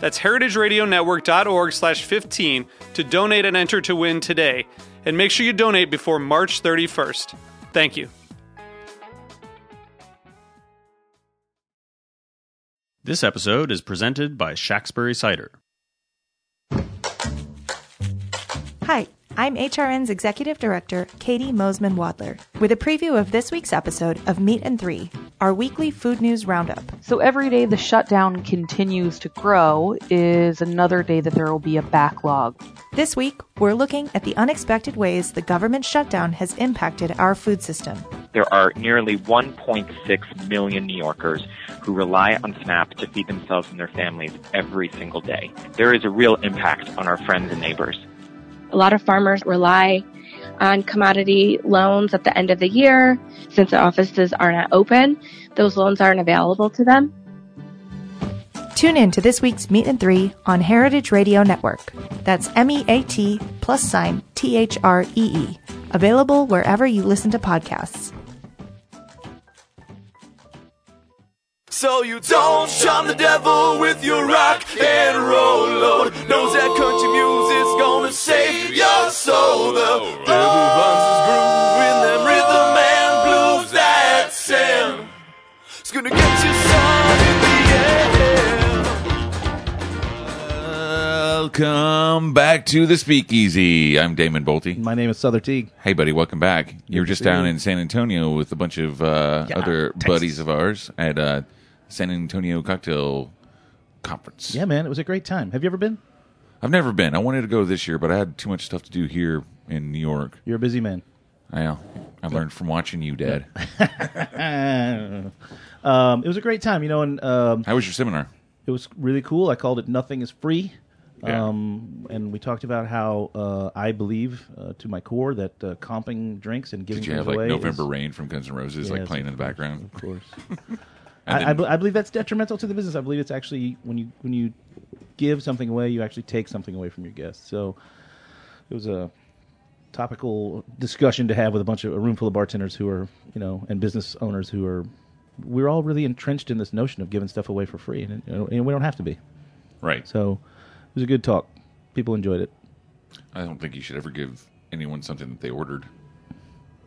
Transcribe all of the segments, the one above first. That's heritageradionetwork.org/15 to donate and enter to win today. And make sure you donate before March 31st. Thank you. This episode is presented by Shacksbury Cider. Hi. I'm HRN's Executive Director, Katie Mosman-Wadler, with a preview of this week's episode of Meat and 3, our weekly food news roundup. So every day the shutdown continues to grow is another day that there will be a backlog. This week, we're looking at the unexpected ways the government shutdown has impacted our food system. There are nearly 1.6 million New Yorkers who rely on SNAP to feed themselves and their families every single day. There is a real impact on our friends and neighbors. A lot of farmers rely on commodity loans at the end of the year. Since the offices are not open, those loans aren't available to them. Tune in to this week's Meat and 3 on Heritage Radio Network. That's MEAT+THREE. Available wherever you listen to podcasts. So you don't shun the devil with your rock and roll load. Knows that country music's gonna save your soul. The devil runs his groove in them rhythm and blues. That's him. It's gonna get you some in the end. Welcome back to the Speakeasy. I'm Damon Bolte. My name is Souther Teague. Hey, buddy, welcome back. You were just down in San Antonio with a bunch of other buddies of ours at... San Antonio Cocktail Conference. Yeah, man. It was a great time. Have you ever been? I've never been. I wanted to go this year, but I had too much stuff to do here in New York. You're a busy man. I know. I learned from watching you, Dad. It was a great time. You know, and how was your seminar? It was really cool. I called it Nothing is Free. Yeah. And we talked about how I believe to my core that comping drinks and giving away. Did you have like November Rain from Guns N' Roses playing in the background? Of course. I believe that's detrimental to the business. I believe it's actually when you give something away, you actually take something away from your guests. So it was a topical discussion to have with a room full of bartenders who are, and business owners who are. We're all really entrenched in this notion of giving stuff away for free, and we don't have to be. Right. So it was a good talk. People enjoyed it. I don't think you should ever give anyone something that they ordered.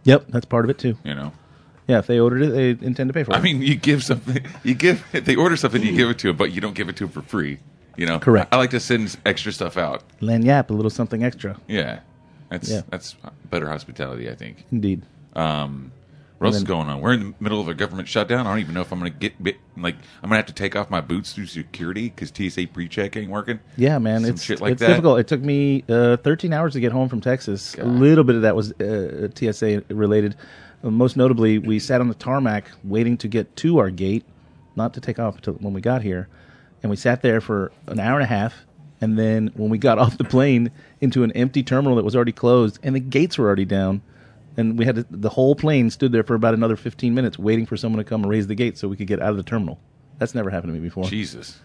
Yep, that's part of it too. Yeah, if they ordered it, they intend to pay for it. I mean, if they order something, you give it to them, but you don't give it to them for free. Correct. I like to send extra stuff out. Lanyap, a little something extra. Yeah, that's better hospitality, I think. Indeed. What else is going on? We're in the middle of a government shutdown. I don't even know if I'm going to I'm going to have to take off my boots through security because TSA pre-check ain't working. Yeah, man. It's difficult. It took me 13 hours to get home from Texas. God. A little bit of that was TSA related. Most notably, we sat on the tarmac waiting to get to our gate, not to take off until when we got here. And we sat there for an hour and a half. And then when we got off the plane into an empty terminal that was already closed and the gates were already down. And we had the whole plane stood there for about another 15 minutes waiting for someone to come and raise the gate so we could get out of the terminal. That's never happened to me before. Jesus.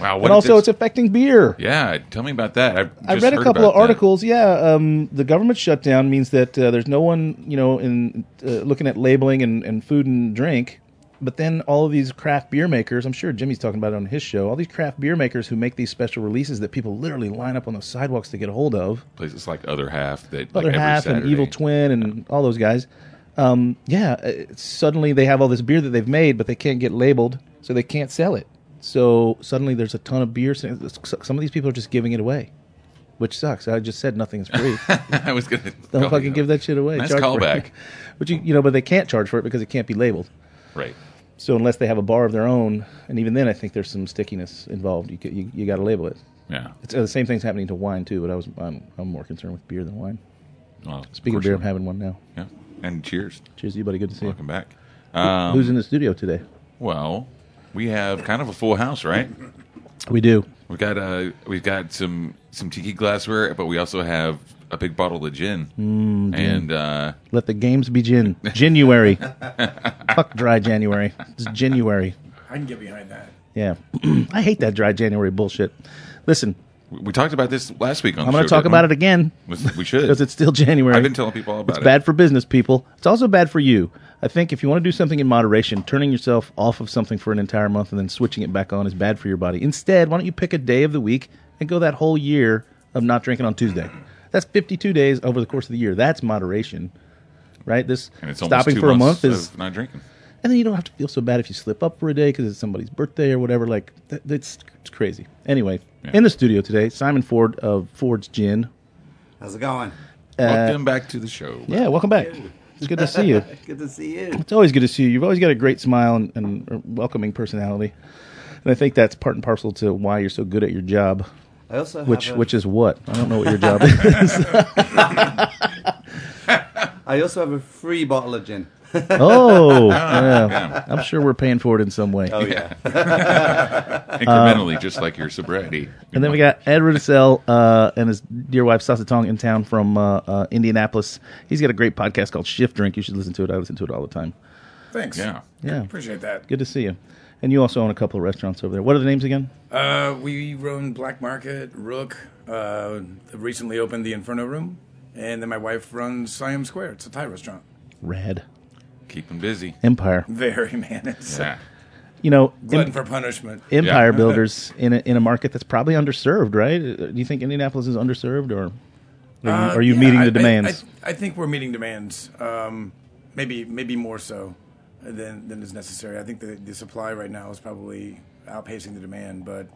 Wow. And also it's affecting beer. Yeah. Tell me about that. I read a couple of articles. That. Yeah. The government shutdown means that there's no one, in looking at labeling and food and drink. But then all of these craft beer makers, I'm sure Jimmy's talking about it on his show, all these craft beer makers who make these special releases that people literally line up on the sidewalks to get a hold of. Places like Other Half. And Evil Twin and all those guys. Suddenly they have all this beer that they've made, but they can't get labeled, so they can't sell it. So suddenly there's a ton of beer. Some of these people are just giving it away. which sucks. I just said nothing's free. I was going to don't fucking give that shit away. Nice callback. But but they can't charge for it because it can't be labeled. Right. So unless they have a bar of their own, and even then I think there's some stickiness involved. You got to label it. Yeah. It's the same thing's happening to wine too, but I'm more concerned with beer than wine. Well, speaking of beer, I'm having one now. Yeah. And cheers. Cheers to you, buddy. Good to see you. Welcome back. Who's in the studio today? Well, we have kind of a full house, right? We do. We've got some tiki glassware, but we also have a big bottle of gin. Gin. And let the games be gin. January. Fuck dry January. It's January. I can get behind that. Yeah. I hate that dry January bullshit. Listen. We talked about this last week on the show. I'm going to talk about it again. We should. Because it's still January. I've been telling people all about it. It's bad for business people. It's also bad for you. I think if you want to do something in moderation, turning yourself off of something for an entire month and then switching it back on is bad for your body. Instead, why don't you pick a day of the week and go that whole year of not drinking on Tuesday? That's 52 days over the course of the year. That's moderation, right? This stopping for a month is not drinking. And then you don't have to feel so bad if you slip up for a day because it's somebody's birthday or whatever. Like, it's crazy. Anyway, in the studio today, Simon Ford of Ford's Gin. How's it going? Welcome back to the show. Yeah, welcome back. It's good to see you. Good to see you. It's always good to see you. You've always got a great smile and a welcoming personality. And I think that's part and parcel to why you're so good at your job. I also have which is what? I don't know what your job is. I also have a free bottle of gin. Oh, yeah. I'm sure we're paying for it in some way. Oh, yeah. Incrementally, just like your sobriety. And then we got Ed Rudisell and his dear wife, Sasa Tong, in town from Indianapolis. He's got a great podcast called Shift Drink. You should listen to it. I listen to it all the time. Thanks. Yeah. Appreciate that. Good to see you. And you also own a couple of restaurants over there. What are the names again? We run Black Market, Rook, recently opened the Inferno Room, and then my wife runs Siam Square. It's a Thai restaurant. Rad. Keep them busy. Empire. Very, man. It's glutton for punishment. Empire builders in a market that's probably underserved, right? Do you think Indianapolis is underserved, or are you meeting the demands? I think we're meeting demands. Maybe more so than is necessary. I think the supply right now is probably outpacing the demand, but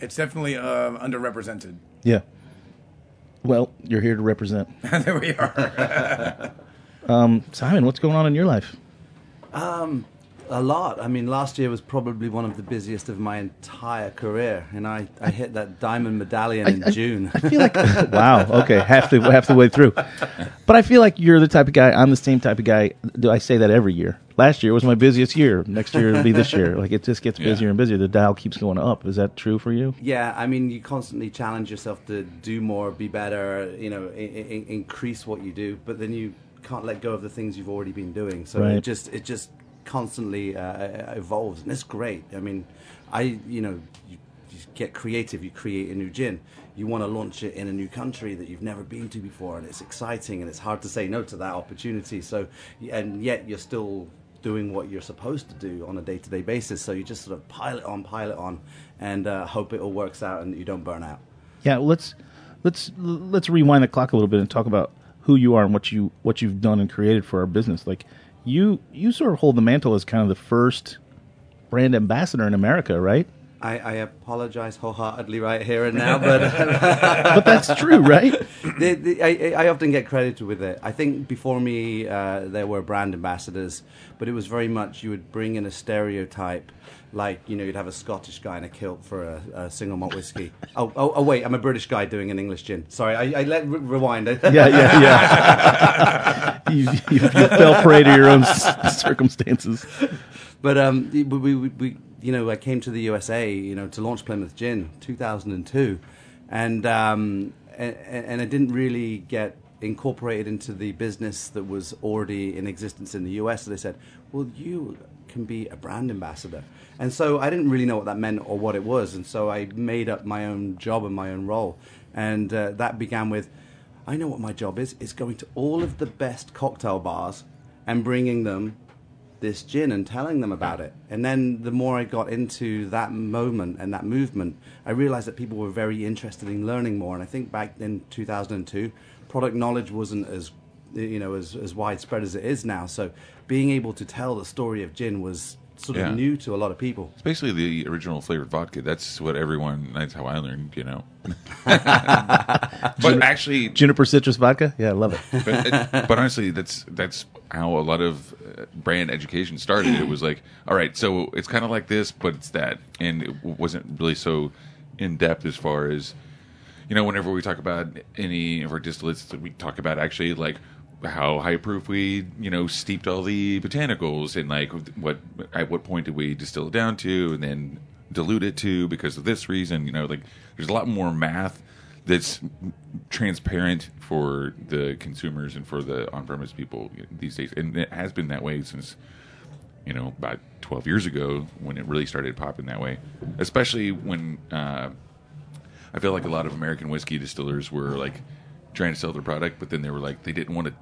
it's definitely underrepresented. Yeah. Well, you're here to represent. There we are. Simon, what's going on in your life? A lot. I mean, last year was probably one of the busiest of my entire career, and I hit that diamond medallion in June. I feel like, wow, okay, half the way through. But I feel like you're the type of guy, I'm the same type of guy, I say that every year. Last year was my busiest year. Next year will be this year. Like, it just gets busier and busier. The dial keeps going up. Is that true for you? Yeah, I mean, you constantly challenge yourself to do more, be better, increase what you do, but then you can't let go of the things you've already been doing. So right. It just constantly evolves, and it's great. I mean, you get creative. You create a new gin. You want to launch it in a new country that you've never been to before, and it's exciting, and it's hard to say no to that opportunity. So, and yet you're still doing what you're supposed to do on a day-to-day basis. So you just sort of pile it on, and hope it all works out and you don't burn out. Yeah, let's rewind the clock a little bit and talk about who you are and what you've done and created for our business. Like you sort of hold the mantle as kind of the first brand ambassador in America, right? I apologize wholeheartedly right here and now, but but that's true, right? I often get credited with it. I think before me there were brand ambassadors, but it was very much you would bring in a stereotype. Like, you'd have a Scottish guy in a kilt for a single malt whiskey. Oh, wait, I'm a British guy doing an English gin. Sorry, rewind. Yeah. you fell prey to your own circumstances. But we I came to the USA, to launch Plymouth Gin, 2002, and I didn't really get incorporated into the business that was already in existence in the US. So they said, well, you can be a brand ambassador. And so I didn't really know what that meant or what it was. And so I made up my own job and my own role. And that began with, I know what my job is. It's going to all of the best cocktail bars and bringing them this gin and telling them about it. And then the more I got into that moment and that movement, I realized that people were very interested in learning more. And I think back in 2002, product knowledge wasn't as widespread as it is now. So being able to tell the story of gin was sort of new to a lot of people. It's basically the original flavored vodka. That's what that's how I learned, But actually, juniper citrus vodka. Yeah, I love it. But honestly, that's how a lot of brand education started. It was like, all right, so it's kind of like this, but it's that, and it wasn't really so in depth as far as, you know, whenever we talk about any of our distillates, we talk about actually like how high proof we, you know, steeped all the botanicals, and like at what point did we distill it down to, and then dilute it to because of this reason. You know, like there's a lot more math that's transparent for the consumers and for the on-premise people these days, and it has been that way since, you know, about 12 years ago when it really started popping that way. Especially when I feel like a lot of American whiskey distillers were like trying to sell their product, but then they were like, they didn't want to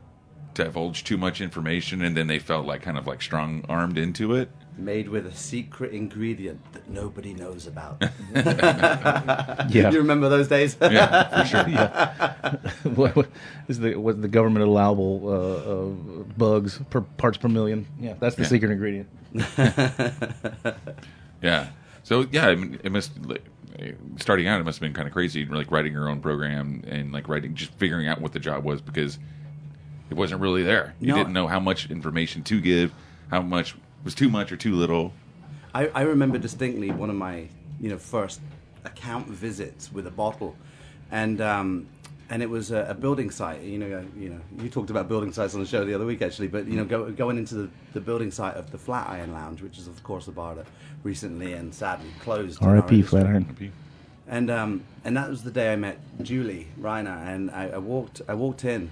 divulge too much information, and then they felt like kind of like strong-armed into it. Made with a secret ingredient that nobody knows about. Yeah. You remember those days? Yeah, for sure. Yeah. What the government allowable bugs per parts per million? Yeah, that's the secret ingredient. Yeah. So yeah, I mean, it must. Starting out, it must have been kind of crazy, like writing your own program and like just figuring out what the job was, because it wasn't really there. You didn't know how much information to give, how much was too much or too little. I remember distinctly one of my, you know, first account visits with a bottle, and it was a building site. You know, you talked about building sites on the show the other week actually, but you know, going into the building site of the Flatiron Lounge, which is of course a bar that recently and sadly closed. R.I.P. Flatiron. And that was the day I met Julie Reiner, and I walked in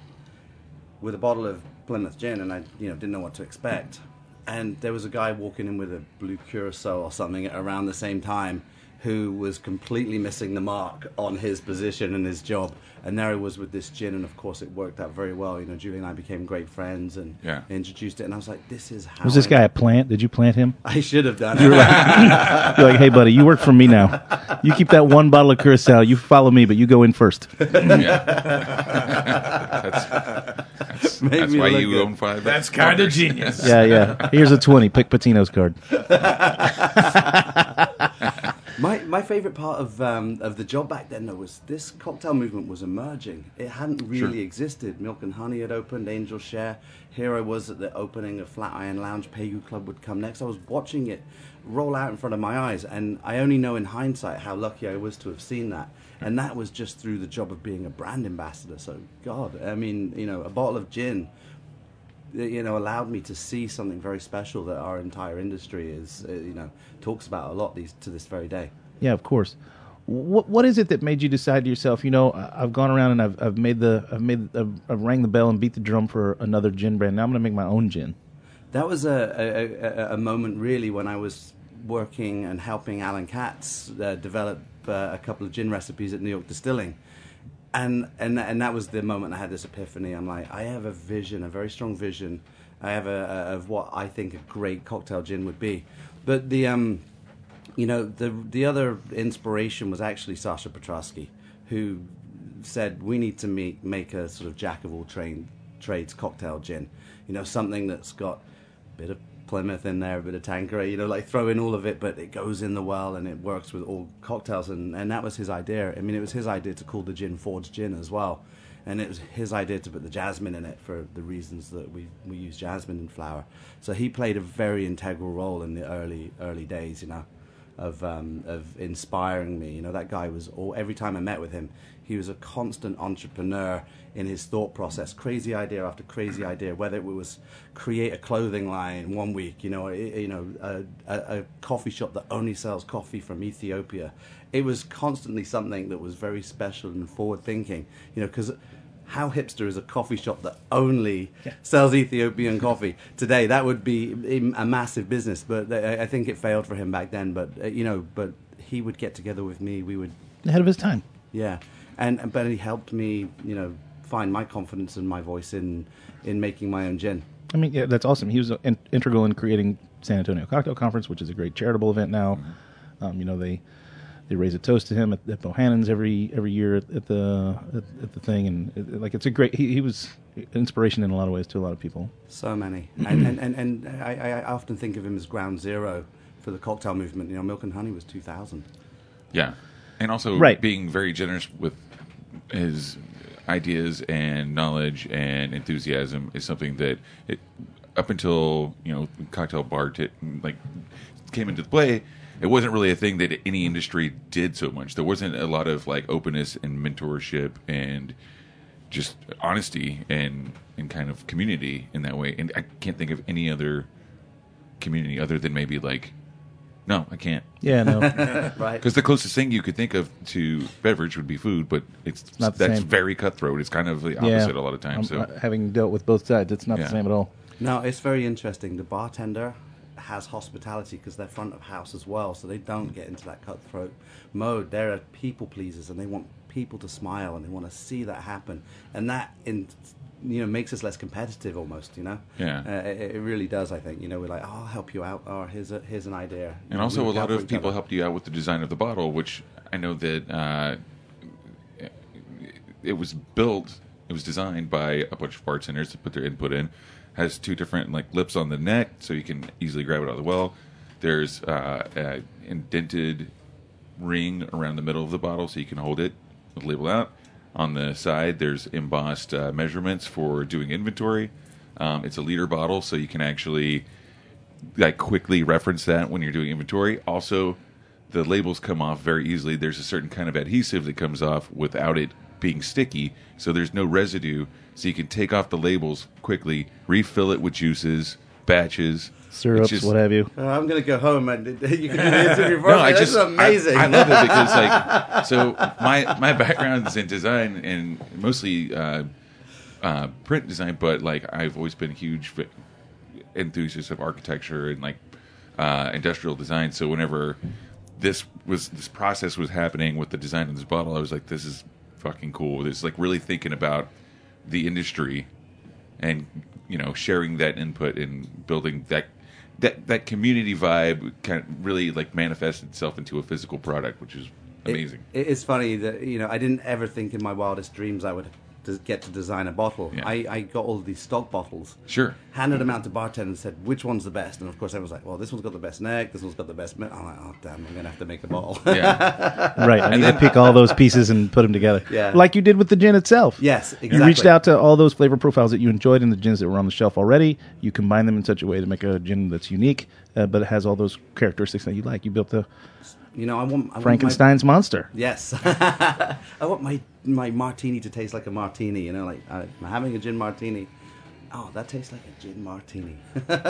with a bottle of Plymouth Gin, and I, you know, didn't know what to expect. And there was a guy walking in with a blue curacao or something around the same time who was completely missing the mark on his position and his job. And there I was with this gin, and of course it worked out very well. You know, Julie and I became great friends and introduced it, and I was like, this is how... Was this guy a plant? Did you plant him? I should have done it. You're like, hey, buddy, you work for me now. You keep that one bottle of curacao. You follow me, but you go in first. That's why you own 5. That's kind of genius. Yeah. Here's a 20. Pick Patino's card. My favorite part of the job back then, though, was this cocktail movement was emerging. It hadn't really existed. Milk and Honey had opened, Angel Share. Here I was at the opening of Flatiron Lounge. Pegu Club would come next. I was watching it roll out in front of my eyes, and I only know in hindsight how lucky I was to have seen that. And that was just through the job of being a brand ambassador. So, God, I mean, you know, a bottle of gin, you know, allowed me to see something very special that our entire industry is, you know, talks about a lot to this very day. Yeah, of course. What is it that made you decide to yourself, you know, I've gone around and I've rang the bell and beat the drum for another gin brand. Now I'm going to make my own gin. That was a moment really when I was working and helping Alan Katz develop a couple of gin recipes at New York Distilling. And that was the moment I had this epiphany. I'm like, I have a vision, a very strong vision, I have of what I think a great cocktail gin would be. But the other inspiration was actually Sasha Petrosky, who said we need to make a sort of jack of all trades cocktail gin. You know, something that's got a bit of Plymouth in there, a bit of Tanqueray, you know, like throw in all of it, but it goes in the well and it works with all cocktails, and that was his idea. I mean, it was his idea to call the gin Ford's Gin as well, and it was his idea to put the jasmine in it for the reasons that we use jasmine in flower. So he played a very integral role in the early days, you know, of inspiring me. You know, that guy was every time I met with him, he was a constant entrepreneur in his thought process. Crazy idea after crazy idea, whether it was create a clothing line one week, a coffee shop that only sells coffee from Ethiopia. It was constantly something that was very special and forward thinking, you know, because how hipster is a coffee shop that only sells Ethiopian coffee today? That would be a massive business, but I think it failed for him back then. But you know, but he would get together with me. We would ahead of his time. Yeah, but he helped me, you know, find my confidence and my voice in making my own gin. I mean, yeah, that's awesome. He was integral in creating San Antonio Cocktail Conference, which is a great charitable event now. Mm-hmm. You know, they raise a toast to him at Bohannon's every year at the thing, and it's a great. He was an inspiration in a lot of ways to a lot of people. So many, and I often think of him as ground zero for the cocktail movement. You know, Milk and Honey was 2000. Yeah, And also being very generous with his ideas and knowledge and enthusiasm is something that, up until, you know, cocktail bar came into play, it wasn't really a thing that any industry did so much. There wasn't a lot of openness and mentorship and just honesty and kind of community in that way. And I can't think of any other community other than maybe no, I can't. Yeah, no. Right. Because the closest thing you could think of to beverage would be food, but that's very cutthroat. It's kind of the opposite a lot of times. Having dealt with both sides, it's not the same at all. No, it's very interesting. The bartender has hospitality because they're front of house as well, so they don't get into that cutthroat mode. They're people pleasers, and they want people to smile, and they want to see that happen. And that makes us less competitive almost, Yeah. It really does, I think. We're like, oh, I'll help you out. Oh, here's an idea. And also a lot of people helped you out with the design of the bottle, which I know that it was designed by a bunch of bartenders to put their input in. Has two different lips on the neck, so you can easily grab it out of the well. There's an indented ring around the middle of the bottle, so you can hold it with the label out. On the side, there's embossed measurements for doing inventory. It's a liter bottle, so you can actually quickly reference that when you're doing inventory. Also, the labels come off very easily. There's a certain kind of adhesive that comes off without it being sticky, so there's no residue. So you can take off the labels quickly, refill it with juices, batches, syrups, what have you. I'm going to go home, and you can do the interview for me. This is amazing. I love it because, so my background is in design and mostly print design, but, I've always been a huge enthusiast of architecture and, industrial design. So whenever this process was happening with the design of this bottle, I was like, this is fucking cool. It's, really thinking about the industry and, sharing that input and building that community vibe kind of really manifests itself into a physical product, which is amazing. It's funny that, I didn't ever think in my wildest dreams I would get to design a bottle. Yeah. I got all these stock bottles. Sure. Handed them out to bartender and said, which one's the best? And of course, everyone's like, well, this one's got the best neck, this one's got the best... I'm like, oh, damn, I'm going to have to make a bottle. Yeah. Right. I need to pick all those pieces and put them together. Yeah. Like you did with the gin itself. Yes, exactly. You reached out to all those flavor profiles that you enjoyed in the gins that were on the shelf already. You combine them in such a way to make a gin that's unique, but it has all those characteristics that you like. You built the... I want Frankenstein's monster. Yes. I want my martini to taste like a martini. I'm having a gin martini. Oh, that tastes like a gin martini.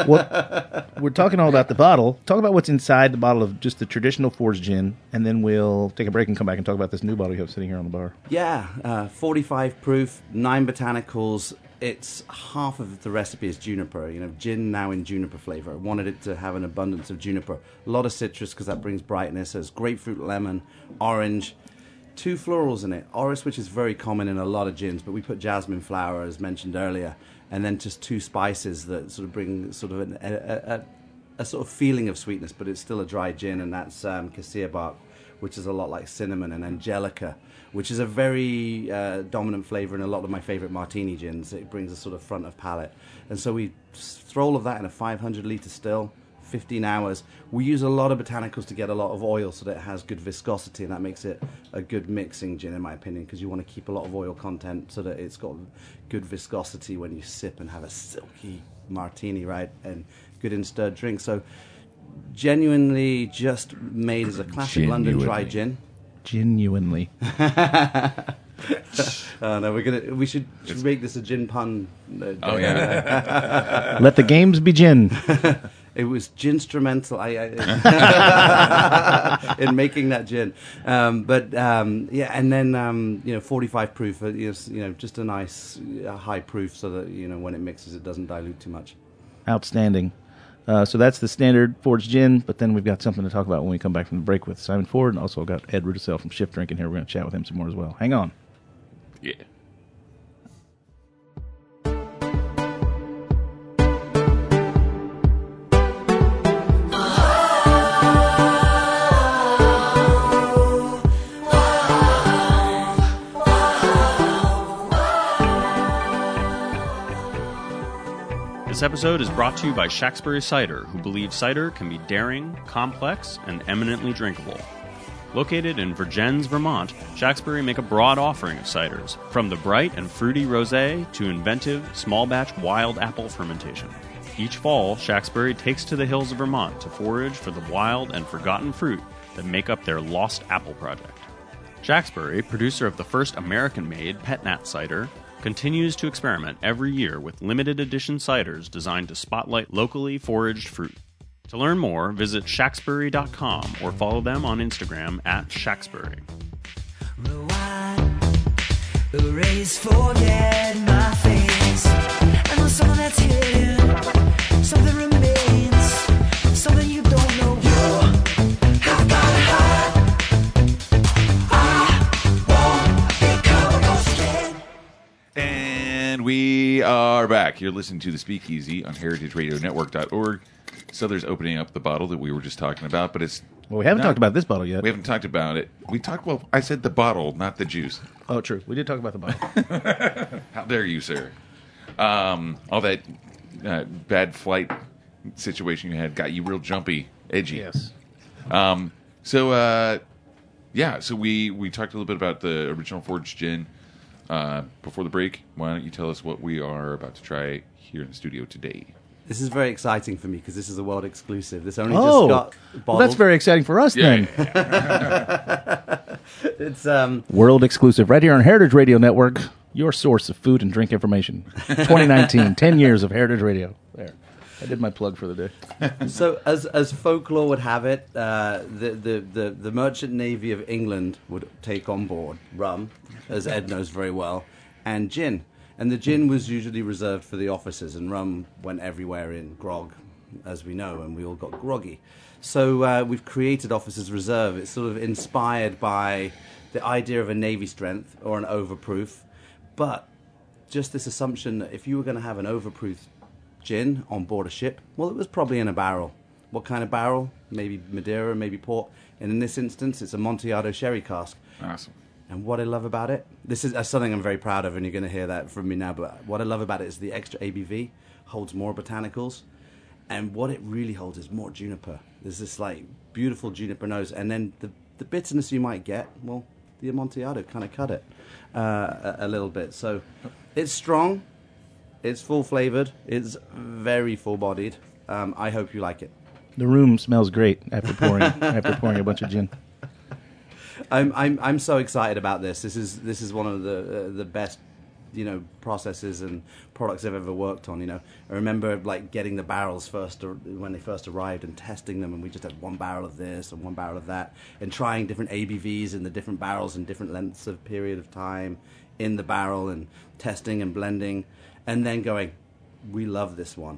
Well, we're talking all about the bottle. Talk about what's inside the bottle of just the traditional Ford's gin, and then we'll take a break and come back and talk about this new bottle you have sitting here on the bar. Yeah, 45 proof, 9 botanicals. It's half of the recipe is juniper, gin now in juniper flavor. I wanted it to have an abundance of juniper. A lot of citrus because that brings brightness. There's grapefruit, lemon, orange, 2 florals in it. Orris, which is very common in a lot of gins, but we put jasmine flower, as mentioned earlier, and then just 2 spices that sort of bring sort of a sort of feeling of sweetness, but it's still a dry gin, and that's cassia bark, which is a lot like cinnamon, and angelica, which is a very dominant flavor in a lot of my favorite martini gins. It brings a sort of front of palate. And so we throw all of that in a 500-liter still, 15 hours. We use a lot of botanicals to get a lot of oil so that it has good viscosity, and that makes it a good mixing gin, in my opinion, because you want to keep a lot of oil content so that it's got good viscosity when you sip and have a silky martini, right? And good in stirred drink. So genuinely just made as a classic London dry gin. Genuinely. We should make this a gin pun. Oh yeah. Let the games be gin. It was ginstrumental. I in making that gin. And then 45 proof is just a nice high proof so that when it mixes it doesn't dilute too much. Outstanding. So that's the standard Ford's gin, but then we've got something to talk about when we come back from the break with Simon Ford, and also got Ed Rudisell from Shift Drink in here. We're going to chat with him some more as well. Hang on. Yeah. This episode is brought to you by Shacksbury Cider, who believes cider can be daring, complex, and eminently drinkable. Located in Vergennes, Vermont, Shacksbury make a broad offering of ciders, from the bright and fruity rosé to inventive, small-batch wild apple fermentation. Each fall, Shacksbury takes to the hills of Vermont to forage for the wild and forgotten fruit that make up their Lost Apple Project. Shacksbury, producer of the first American-made Pet Nat cider, continues to experiment every year with limited-edition ciders designed to spotlight locally foraged fruit. To learn more, visit shacksbury.com or follow them on Instagram at Shacksbury. And we are back. You're listening to The Speakeasy on heritageradionetwork.org. Souther's opening up the bottle that we were just talking about, but it's... Well, we haven't talked about this bottle yet. We haven't talked about it. We talked... Well, I said the bottle, not the juice. Oh, true. We did talk about the bottle. How dare you, sir. All that bad flight situation you had got you real jumpy, edgy. Yes. So we talked a little bit about the original Ford's Gin before the break. Why don't you tell us what we are about to try here in the studio today? This is very exciting for me because this is a world exclusive. This only just got bottled. Well, that's very exciting for us then. It's world exclusive right here on Heritage Radio Network, your source of food and drink information. 2019, 10 years of Heritage Radio. There. I did my plug for the day. So as folklore would have it, the merchant navy of England would take on board rum, as Ed knows very well, and gin. And the gin was usually reserved for the officers, and rum went everywhere in grog, as we know, and we all got groggy. So we've created Officers' Reserve. It's sort of inspired by the idea of a Navy strength or an overproof, but just this assumption that if you were going to have an overproof gin on board a ship, well, it was probably in a barrel. What kind of barrel? Maybe Madeira, maybe port. And in this instance, it's a Montiato sherry cask. Awesome. And what I love about it, this is something I'm very proud of, and you're going to hear that from me now, but what I love about it is the extra ABV holds more botanicals, and what it really holds is more juniper. There's this, like, beautiful juniper nose, and then the bitterness you might get, well, the Amontillado kind of cut it a little bit. So it's strong, it's full-flavored, it's very full-bodied. I hope you like it. The room smells great after pouring a bunch of gin. I'm so excited about this. This is one of the best, processes and products I've ever worked on. I remember getting the barrels first when they first arrived and testing them, and we just had one barrel of this and one barrel of that, and trying different ABVs in the different barrels and different lengths of period of time in the barrel and testing and blending, and then going, we love this one.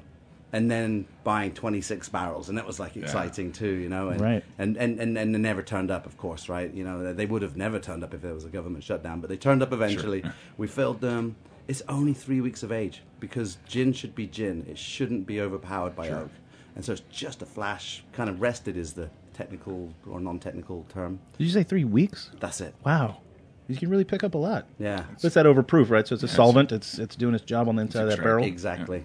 And then buying 26 barrels, and that was exciting too, Right. And they never turned up, of course, right? They would have never turned up if there was a government shutdown, but they turned up eventually. Sure. We filled them. It's only 3 weeks of age because gin should be gin. It shouldn't be overpowered by oak, and so it's just a flash. Kind of rested is the technical or non-technical term. Did you say 3 weeks? That's it. Wow. You can really pick up a lot. Yeah. But it's that overproof, right? So it's a solvent. It's doing its job on the inside of that barrel. Exactly. Yeah.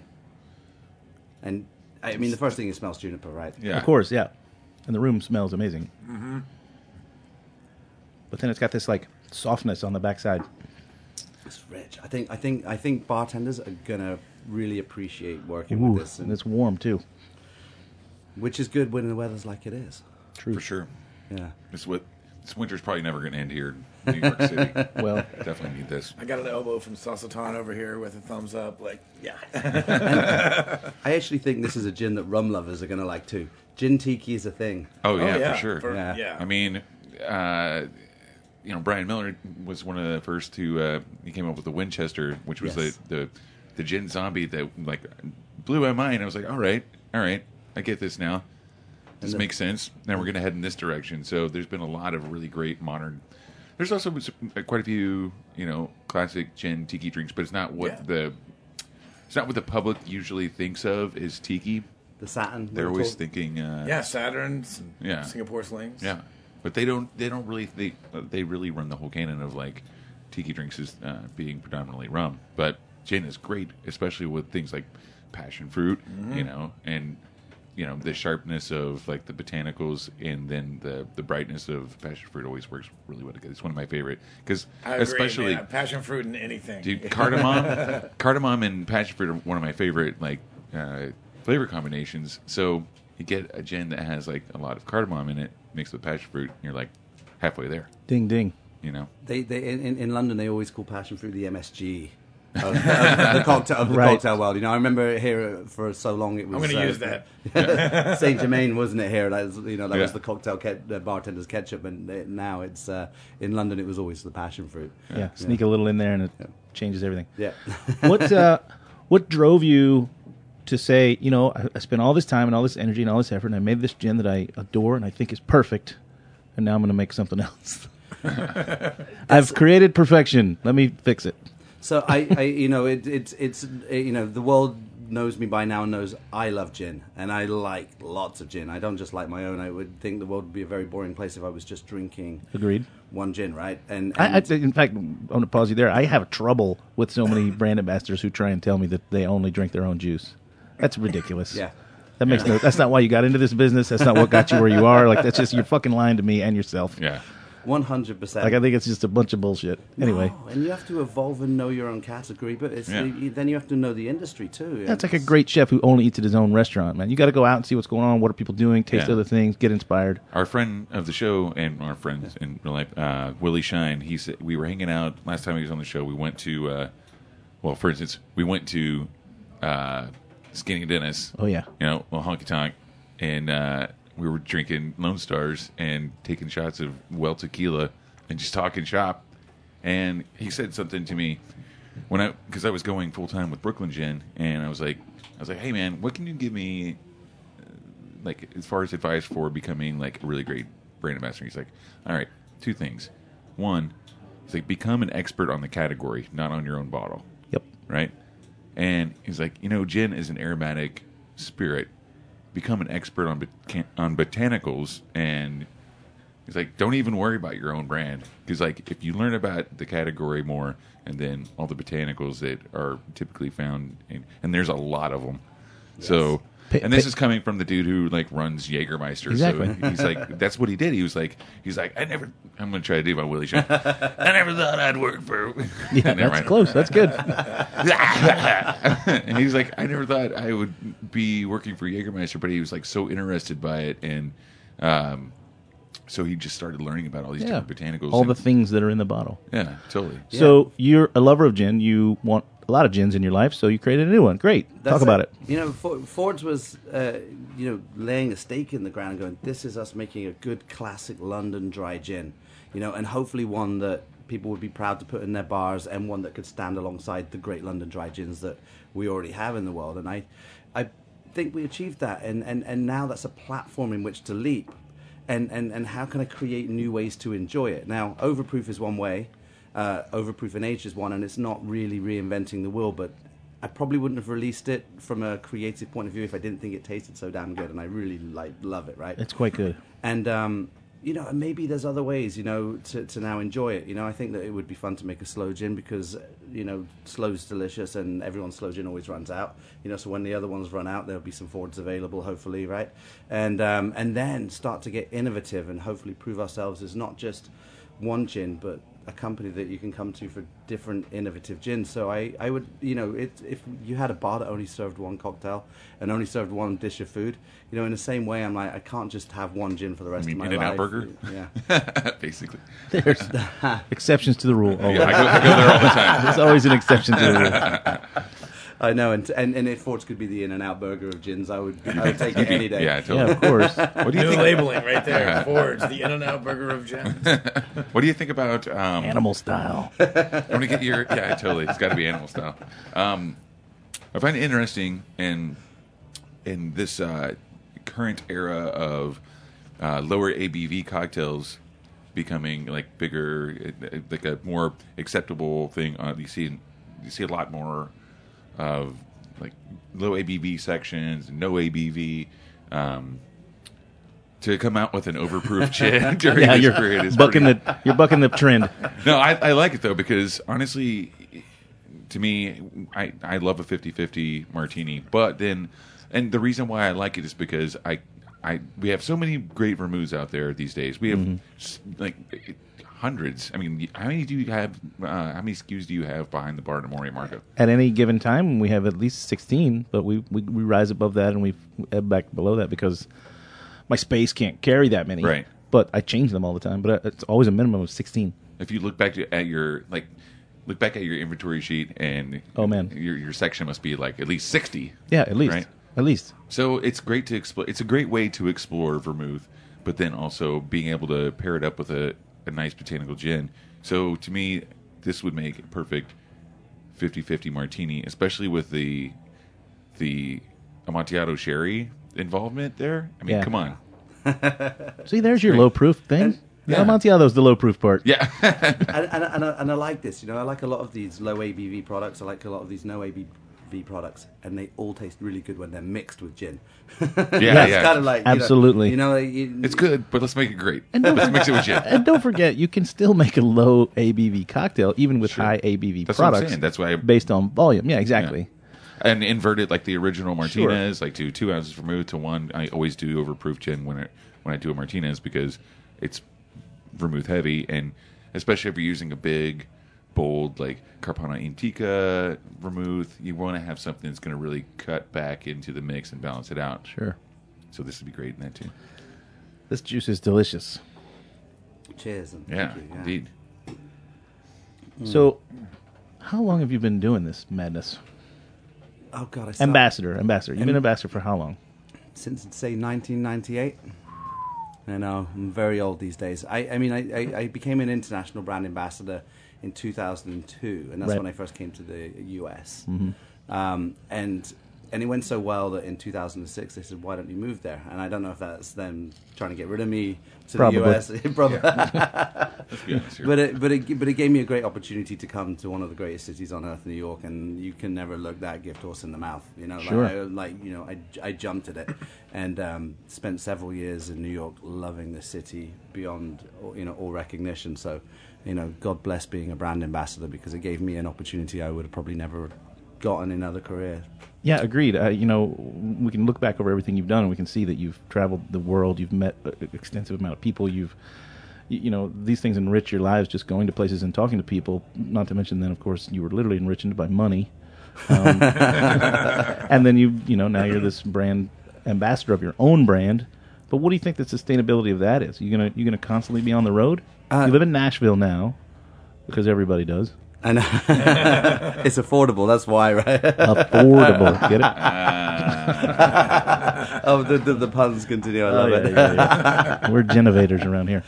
And, the first thing, it smells juniper, right? Yeah. Of course, yeah. And the room smells amazing. Mm-hmm. But then it's got this, softness on the backside. It's rich. I think bartenders are going to really appreciate working with this. And it's warm, too. Which is good when the weather's like it is. True. For sure. Yeah. This winter's probably never going to end here in New York City. Well, definitely need this. I got an elbow from Sasa Tong over here with a thumbs up. I actually think this is a gin that rum lovers are going to like too. Gin tiki is a thing. Oh yeah, for sure. Brian Miller was one of the first to. He came up with the Winchester, which was the gin zombie that blew my mind. I was like, all right, I get this now. This makes sense. Now we're going to head in this direction. So there's been a lot of really great modern... There's also quite a few, classic gin tiki drinks, but it's not what the public usually thinks of as tiki. The Saturn. They're always thinking... Saturns. Yeah. Singapore Slings. Yeah. But they don't really think... They really run the whole canon of, tiki drinks as being predominantly rum. But gin is great, especially with things like passion fruit, and... the sharpness of like the botanicals and then the brightness of passion fruit always works really well together. It's one of my favorite because especially passion fruit and anything. Dude, cardamom and passion fruit are one of my favorite flavor combinations. So you get a gin that has like a lot of cardamom in it, mixed with passion fruit, and you're like halfway there. Ding ding. They in London they always call passion fruit the MSG. of the cocktail world. I remember here for so long it was... I'm going to use that. Saint Germain, wasn't it, here? That was the cocktail bartender's ketchup, and now it's... in London, it was always the passion fruit. Yeah. Sneak a little in there and it changes everything. Yeah. What drove you to say, I spent all this time and all this energy and all this effort, and I made this gin that I adore and I think is perfect, and now I'm going to make something else. I've created perfection. Let me fix it. So the world knows me by now and knows I love gin and I like lots of gin. I don't just like my own. I would think the world would be a very boring place if I was just drinking. Agreed. One gin, right? And I in fact, I'm going to pause you there. I have trouble with so many brand ambassadors who try and tell me that they only drink their own juice. That's ridiculous. Yeah. That makes no. That's not why you got into this business. That's not what got you where you are. Like that's just you're fucking lying to me and yourself. Yeah. 100%. I think it's just a bunch of bullshit. Anyway, and you have to evolve and know your own category, but then you have to know the industry too. That's like a great chef who only eats at his own restaurant, man. You got to go out and see what's going on. What are people doing? Taste other things. Get inspired. Our friend of the show and our friends in real life, Willie Shine. He said we were hanging out last time he was on the show. We went to, Skinny Dennis. Oh yeah, Honky Tonk, and. We were drinking Lone Stars and taking shots of tequila and just talking shop. And he said something to me because I was going full time with Brooklyn Gin, and I was like, hey man, what can you give me as far as advice for becoming like a really great brand ambassador? He's like, all right, two things. One, he's like, become an expert on the category, not on your own bottle. Yep. Right. And he's like, gin is an aromatic spirit. Become an expert on botanicals, and he's like, don't even worry about your own brand, because like if you learn about the category more, and then all the botanicals that are typically found, and there's a lot of them. Yes. So, and this is coming from the dude who like runs Jägermeister. Exactly. So he's like, that's what he did. He's like, I'm gonna try to do my Willie Shine. I never thought I'd work for. Yeah, that's close. That's good. And he's like, I never thought I would be working for Jägermeister, but he was like so interested by it, and so he just started learning about all these different botanicals, all the things that are in the bottle. Yeah, totally. Yeah. So you're a lover of gin. You want a lot of gins in your life, so you created a new one. Great. Talk about it. Ford's was, laying a stake in the ground and going, this is us making a good classic London dry gin, and hopefully one that people would be proud to put in their bars and one that could stand alongside the great London dry gins that we already have in the world. And I think we achieved that. And now that's a platform in which to leap. And how can I create new ways to enjoy it? Now, overproof is one way. Overproof and age is one, and it's not really reinventing the wheel, but I probably wouldn't have released it from a creative point of view if I didn't think it tasted so damn good, and I really love it, right? It's quite good. And, maybe there's other ways, to now enjoy it. I think that it would be fun to make a slow gin because, slow's delicious and everyone's slow gin always runs out. So when the other ones run out, there'll be some Fords available, hopefully, right? And then start to get innovative and hopefully prove ourselves as not just one gin, but a company that you can come to for different innovative gins. So I would, if you had a bar that only served one cocktail and only served one dish of food, in the same way, I'm like, I can't just have one gin for the rest of my life. In-N-Out Burger? Yeah. Basically. There's exceptions to the rule. Yeah, I go there all the time. There's always an exception to the rule. I know, and if Ford's could be the In-N-Out Burger of gins, I would take it any day. Yeah, totally. Yeah, of course. What do you think? New labeling right there. Ford's, the In-N-Out Burger of gins. What do you think about animal style? I want to get your totally. It's got to be animal style. I find it interesting in this current era of lower ABV cocktails becoming like bigger, like a more acceptable thing. You see a lot more of like low ABV sections, no ABV, to come out with an overproof gin during this period is you're bucking the trend. No, I like it though because honestly, to me, I love a 50-50 martini. But then, and the reason why I like it is because we have so many great vermouths out there these days. We have hundreds. I mean, how many do you have? How many SKUs do you have behind the bar in the Maury Market? At any given time, we have at least 16, but we rise above that and we ebb back below that because my space can't carry that many. Right. But I change them all the time. But it's always a minimum of 16. If you look back at your look back at your inventory sheet, and your section must be like at least 60. Yeah, at least, right? At least. So it's great to explore. It's a great way to explore vermouth, but then also being able to pair it up with a nice botanical gin. So to me, this would make a perfect 50-50 martini, especially with the Amontillado sherry involvement there. I mean, come on. See, there's your low proof thing. Amontillado's the low proof part. Yeah. and I like this. You know, I like a lot of these low ABV products. I like a lot of these no ABV products, and they all taste really good when they're mixed with gin. It's kind of like, absolutely. It's good, but let's make it great. And let's mix it with gin. And don't forget, you can still make a low ABV cocktail even with high ABV products. That's why based on volume. Yeah, exactly. Yeah. And invert it like the original Martinez, like to 2 ounces vermouth to one. I always do overproof gin when I do a Martinez because it's vermouth heavy, and especially if you're using a big, bold like Carpano Antica vermouth, you want to have something that's going to really cut back into the mix and balance it out. Sure. So this would be great in that too. This juice is delicious. Cheers. Thank you. Indeed. Mm. So, how long have you been doing this madness? Oh God! Ambassador. You've been ambassador for how long? Since say 1998. I know I'm very old these days. I mean, I became an international brand ambassador in 2002, and that's when I first came to the U.S. Mm-hmm. And it went so well that in 2006 they said, "Why don't you move there?" And I don't know if that's them trying to get rid of me to the U.S. Probably. But it gave me a great opportunity to come to one of the greatest cities on earth, New York, and you can never look that gift horse in the mouth. I jumped at it, and spent several years in New York, loving the city beyond all recognition. So, God bless being a brand ambassador because it gave me an opportunity I would have probably never gotten in other careers. Yeah, agreed. We can look back over everything you've done, and we can see that you've traveled the world. You've met an extensive amount of people. These things enrich your lives, just going to places and talking to people. Not to mention, then of course, you were literally enriched by money. And then now you're this brand ambassador of your own brand. But what do you think the sustainability of that is? You gonna constantly be on the road? You live in Nashville now, because everybody does. And it's affordable. That's why, right? Affordable. Get it? The puns continue. I love it. Yeah. We're genovators around here.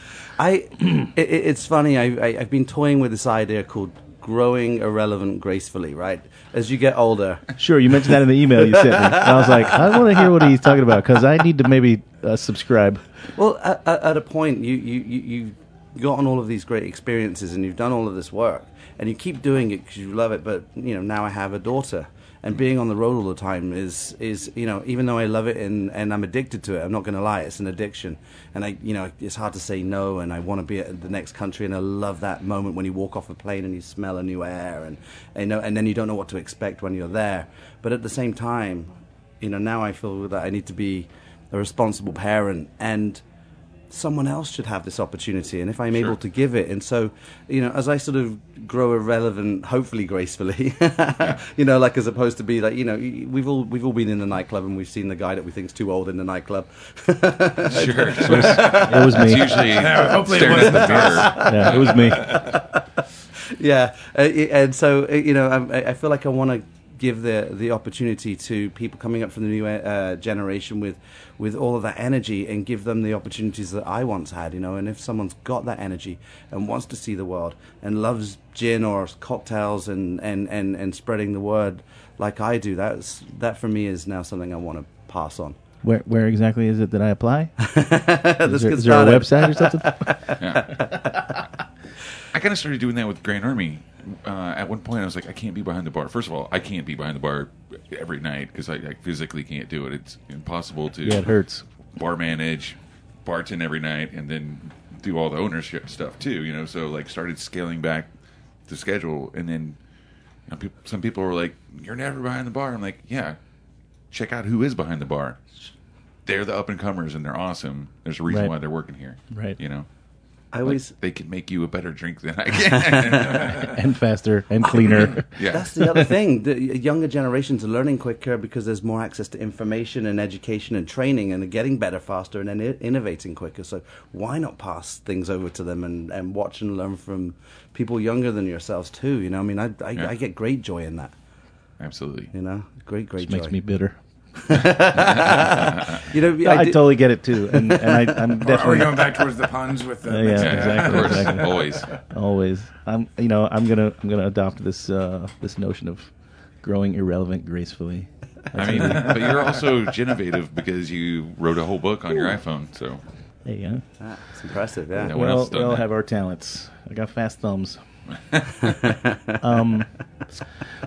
It's funny. I've been toying with this idea called growing irrelevant gracefully. Right? As you get older. Sure. You mentioned that in the email you sent me. And I was like, I want to hear what he's talking about because I need to maybe subscribe. Well, at a point, you've gotten all of these great experiences and you've done all of this work. And you keep doing it because you love it, but now I have a daughter, and being on the road all the time is even though I love it and I'm addicted to it, I'm not going to lie, it's an addiction, and I it's hard to say no, and I want to be at the next country, and I love that moment when you walk off a plane and you smell a new air, and then you don't know what to expect when you're there, but at the same time, now I feel that I need to be a responsible parent and someone else should have this opportunity, and if I'm able to give it, and so as I sort of grow irrelevant, hopefully gracefully, as opposed to be like we've all been in the nightclub and we've seen the guy that we think's too old in the nightclub. Sure, it was me. It's usually staring at the mirror. Yeah, it was me. Yeah, and so I feel like I want to give the opportunity to people coming up from the new generation with all of that energy and give them the opportunities that I once had, and if someone's got that energy and wants to see the world and loves gin or cocktails and spreading the word like I do, that for me is now something I want to pass on. Where exactly is it that I apply? Is there a website or something? Yeah. I kind of started doing that with Grand Army. At one point, I was like, I can't be behind the bar. First of all, I can't be behind the bar every night because I physically can't do it. It's impossible to it hurts. Bar manage, bartend every night, and then do all the ownership stuff too. So started scaling back the schedule, and then You know, some people were like, "You're never behind the bar." I'm like, "Yeah, check out who is behind the bar. They're the up and comers, and they're awesome. There's a reason why they're working here. Right? You know, I always they can make you a better drink than I can, and faster and cleaner. Yeah, that's the other thing. The younger generations are learning quicker because there's more access to information and education and training, and they're getting better faster and then innovating quicker. So why not pass things over to them and watch and learn from people younger than yourselves too? You know, I mean, I get great joy in that. Absolutely. You know, great joy. Makes me bitter. You know, no, I totally get it too, and I'm definitely. Are we going back towards the puns with the? Yeah, exactly. Always. I'm gonna adopt this this notion of growing irrelevant gracefully. That's but you're also innovative because you wrote a whole book on your iPhone. So there you go. It's impressive. Yeah, we all have our talents. I got fast thumbs.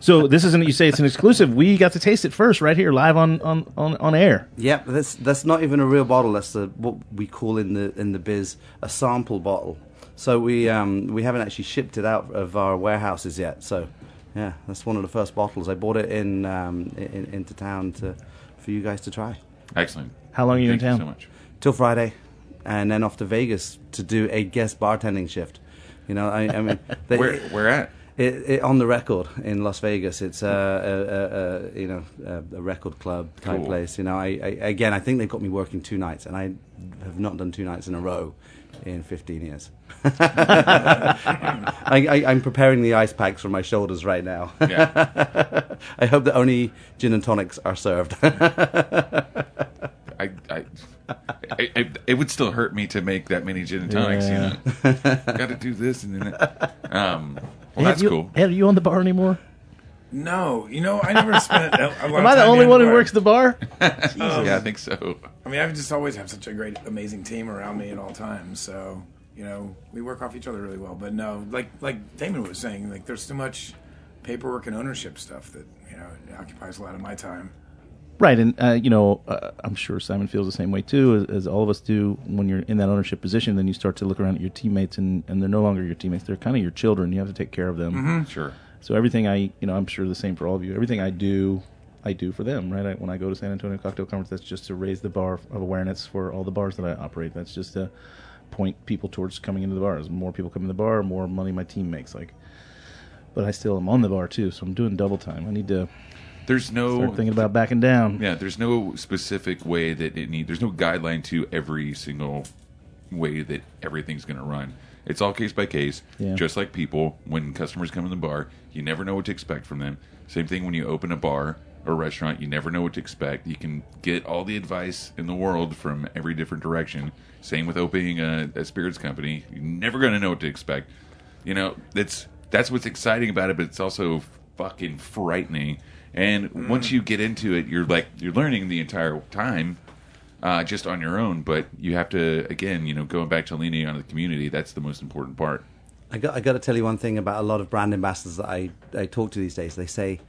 So this isn't. You say it's an exclusive. We got to taste it first, right here, live on air. Yep, that's not even a real bottle. That's what we call in the biz a sample bottle. So we haven't actually shipped it out of our warehouses yet. So yeah, that's one of the first bottles. I bought it into town for you guys to try. Excellent. How long are you in town? Thank you so much. Till Friday, and then off to Vegas to do a guest bartending shift. You know, I mean, where at? It on the Record in Las Vegas. It's a record club type place. You know, I think they got me working 2 nights, and I have not done 2 nights in a row in 15 years. I'm preparing the ice packs for my shoulders right now. Yeah. I hope that only gin and tonics are served. It would still hurt me to make that many gin and tonics, you know. Got to do this and then that. That's cool. Ed, are you on the bar anymore? No. You know, I never spent a lot of time. Am I the only one who works the bar? Yeah, I think so. I mean, I just always have such a great, amazing team around me at all times. So, you know, we work off each other really well. But no, like Damon was saying, like there's too much paperwork and ownership stuff that, you know, it occupies a lot of my time. Right, and I'm sure Simon feels the same way too, as all of us do. When you're in that ownership position, then you start to look around at your teammates, and they're no longer your teammates; they're kind of your children. You have to take care of them. Mm-hmm. Sure. So everything I'm sure the same for all of you. Everything I do for them. Right. When I go to San Antonio Cocktail Conference, that's just to raise the bar of awareness for all the bars that I operate. That's just to point people towards coming into the bars. More people come in the bar, more money my team makes. But I still am on the bar too, so I'm doing double time. I need to. There's no start thinking about backing down. Yeah, there's no specific way that it needs. There's no guideline to every single way that everything's going to run. It's all case by case, just like people. When customers come in the bar, you never know what to expect from them. Same thing when you open a bar or restaurant, you never know what to expect. You can get all the advice in the world from every different direction. Same with opening a spirits company. You're never going to know what to expect. You know, that's what's exciting about it, but it's also fucking frightening. And once you get into it, you're learning the entire time, just on your own. But you have to, again, you know, going back to leaning on the community. That's the most important part. I got to tell you one thing about a lot of brand ambassadors that I talk to these days. They say,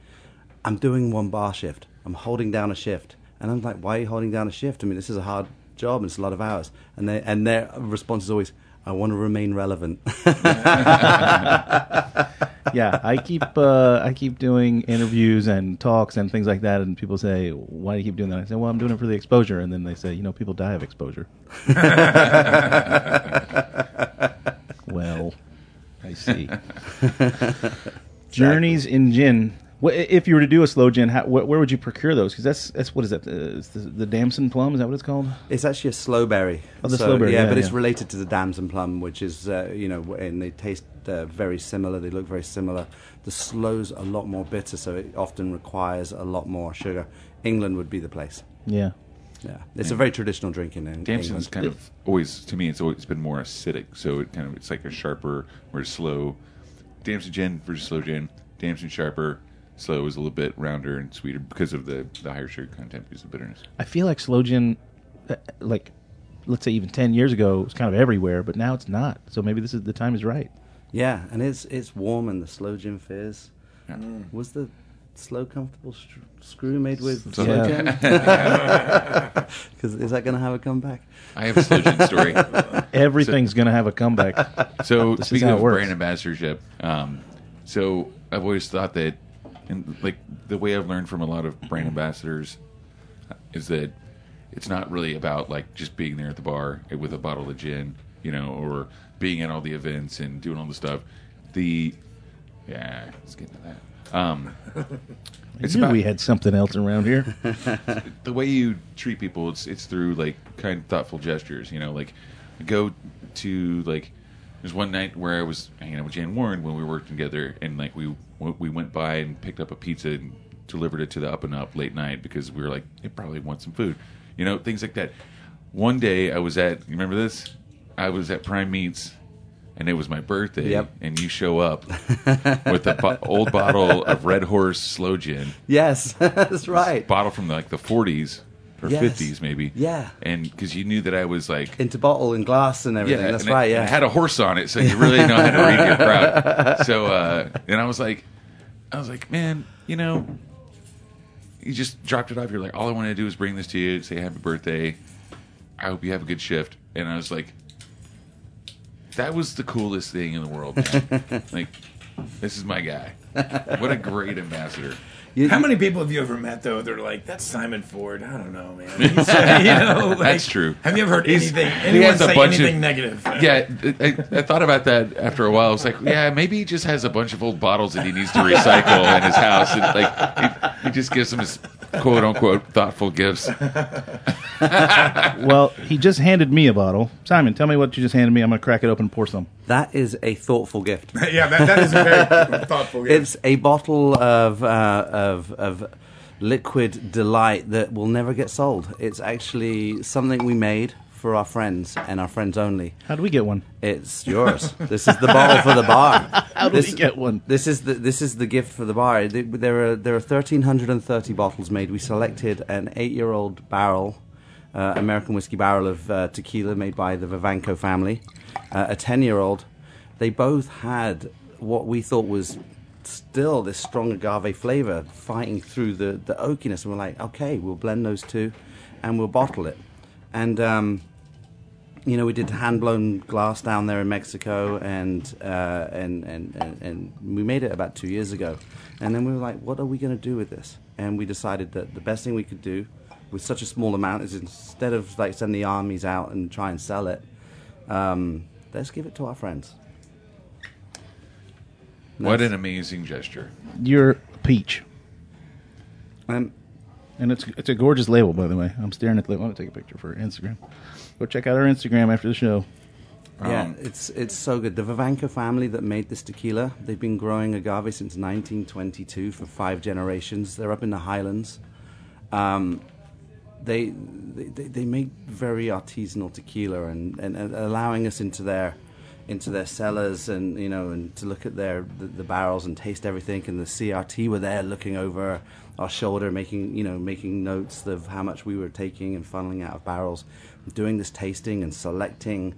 "I'm doing one bar shift. I'm holding down a shift." And I'm like, "Why are you holding down a shift? I mean, this is a hard job. And it's a lot of hours." And their response is always, "I want to remain relevant." Yeah, I keep doing interviews and talks and things like that, and people say, "Why do you keep doing that?" I say, "Well, I'm doing it for the exposure," and then they say, "You know, people die of exposure." Well, I see. Exactly. Journeys in gin. If you were to do a slow gin, where would you procure those? Because that's what is that? It's the damson plum, is that what it's called? It's actually a slow berry. Oh, the slow berry. Yeah, but it's related to the damson plum, which is and they taste very similar. They look very similar. The slow's a lot more bitter, so it often requires a lot more sugar. England would be the place. Yeah. Yeah, it's a very traditional drink in England. Damson's kind of always, to me, it's always been more acidic, so it's like a sharper, more slow. Damson gin versus slow gin. Damson sharper. Slow is a little bit rounder and sweeter because of the higher sugar content, because of the bitterness. I feel like slow gin, like, let's say even 10 years ago, it was kind of everywhere, but now it's not. So maybe this is the time is right. Yeah, and it's warm and the slow gin fizz. Yeah. Was the slow comfortable screw made with slow gin? Because is that going to have a comeback? I have a slow gin story. Everything's going to have a comeback. So speaking of brand ambassadorship, I've always thought that And like the way I've learned from a lot of brand ambassadors is that it's not really about like just being there at the bar with a bottle of gin, you know, or being at all the events and doing all the stuff. Yeah, let's get to that. I knew we had something else around here. The way you treat people, it's through like kind, thoughtful gestures. You know, like go to like there's one night where I was hanging out with Jan Warren when we worked together, and like we went by and picked up a pizza and delivered it to the Up and Up late night because we were like, it probably wants some food, you know, things like that. One day I was at, you remember this? I was at Prime Meats. And it was my birthday, yep. And you show up with an old bottle of Red Horse Sloe Gin. Yes, that's right. Bottle from like the 40s or 50s, maybe. Yeah. And because you knew that I was like into bottle and glass and everything. Yeah, that's right. Yeah. And it had a horse on it, so you really know how to read your crowd. So, and I was like, man, you know, you just dropped it off. You're like, all I wanted to do is bring this to you, say happy birthday. I hope you have a good shift. And I was like. That was the coolest thing in the world, man. Like, this is my guy. What a great ambassador. How many people have you ever met, though, that are like, that's Simon Ford? I don't know, man. That's true. Have you ever heard anyone say anything negative? Yeah, I thought about that after a while. I was like, yeah, maybe he just has a bunch of old bottles that he needs to recycle in his house. And, like, he just gives them his quote-unquote thoughtful gifts. Well, he just handed me a bottle. Simon, tell me what you just handed me. I'm going to crack it open and pour some. That is a thoughtful gift. Yeah, that is a very thoughtful gift. It's a bottle of liquid delight that will never get sold. It's actually something we made for our friends and our friends only. How do we get one? It's yours. This is the bottle for the bar. How do we get one? This is the gift for the bar. There are 1,330 bottles made. We selected an 8-year-old barrel. American whiskey barrel of tequila made by the Vivanco family, a 10-year-old. They both had what we thought was still this strong agave flavor fighting through the oakiness. And we're like, okay, we'll blend those two and we'll bottle it. And, you know, we did hand-blown glass down there in Mexico and we made it about 2 years ago. And then we were like, what are we going to do with this? And we decided that the best thing we could do with such a small amount is instead of like sending the armies out and try and sell it, let's give it to our friends. What an amazing gesture. You're peach. And it's a gorgeous label, by the way. I'm staring at the label. I'm going to take a picture for Instagram. Go check out our Instagram after the show. Yeah, it's so good. The Vivanco family that made this tequila, they've been growing agave since 1922 for 5 generations. They're up in the Highlands. They make very artisanal tequila and allowing us into their cellars and, you know, and to look at the barrels and taste everything, and the CRT were there looking over our shoulder making notes of how much we were taking and funneling out of barrels, doing this tasting and selecting.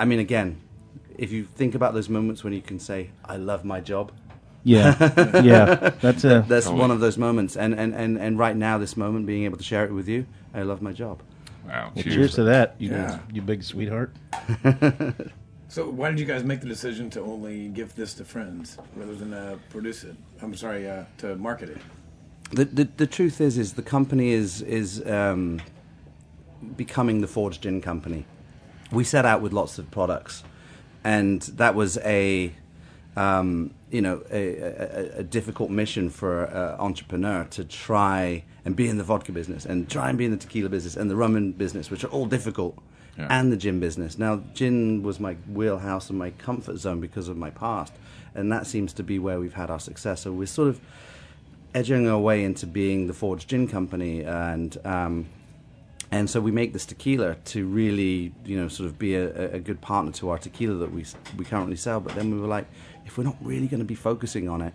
I mean, again, if you think about those moments when you can say, I love my job. Yeah, yeah. That's one of those moments, and right now, this moment, being able to share it with you, I love my job. Wow! Well, cheers to that, you big sweetheart. So, why did you guys make the decision to only give this to friends rather than produce it? I'm sorry, to market it. The truth is the company is becoming the Ford's Gin Company. We set out with lots of products, and that was a difficult mission for an entrepreneur to try and be in the vodka business and try and be in the tequila business and the rum and business, which are all difficult, and the gin business. Now, gin was my wheelhouse and my comfort zone because of my past, and that seems to be where we've had our success. So we're sort of edging our way into being the Ford's Gin Company, and so we make this tequila to really, you know, sort of be a good partner to our tequila that we currently sell. But then we were like, if we're not really going to be focusing on it,